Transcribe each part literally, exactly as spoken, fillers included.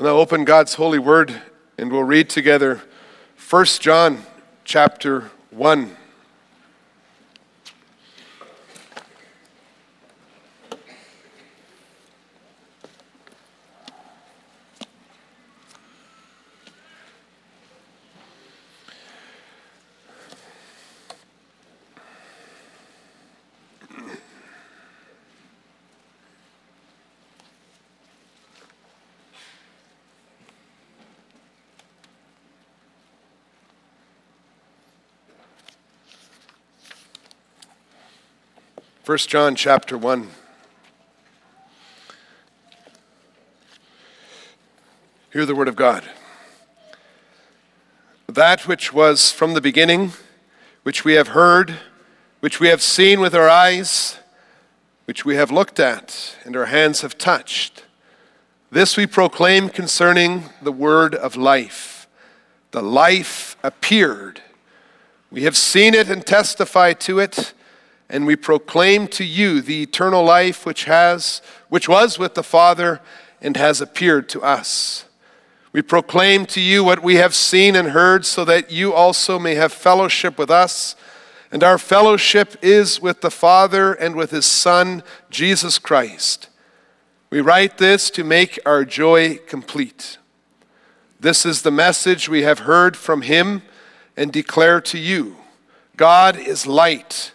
We'll now open God's holy word and we'll read together First John chapter one. First John chapter one. Hear the word of God. That which was from the beginning, which we have heard, which we have seen with our eyes, which we have looked at and our hands have touched, this we proclaim concerning the word of life. The life appeared. We have seen it and testify to it, and we proclaim to you the eternal life which has, which was with the Father and has appeared to us. We proclaim to you what we have seen and heard, so that you also may have fellowship with us. And our fellowship is with the Father and with his Son, Jesus Christ. We write this to make our joy complete. This is the message we have heard from him and declare to you. God is light.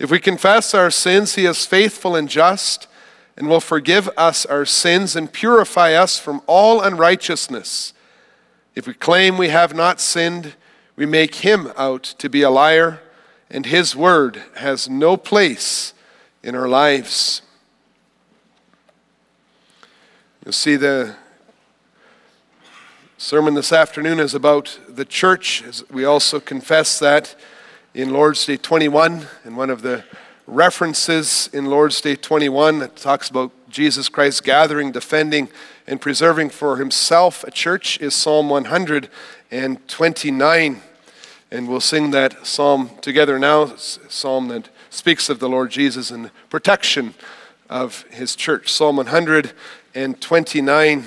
If we confess our sins, he is faithful and just and will forgive us our sins and purify us from all unrighteousness. If we claim we have not sinned, we make him out to be a liar, and his word has no place in our lives. You'll see the sermon this afternoon is about the church. We also confess that in Lord's Day twenty-one, and one of the references in Lord's Day twenty-one that talks about Jesus Christ gathering, defending, and preserving for himself a church is Psalm one hundred twenty-nine. And we'll sing that psalm together now, a psalm that speaks of the Lord Jesus and protection of his church. Psalm one hundred twenty-nine.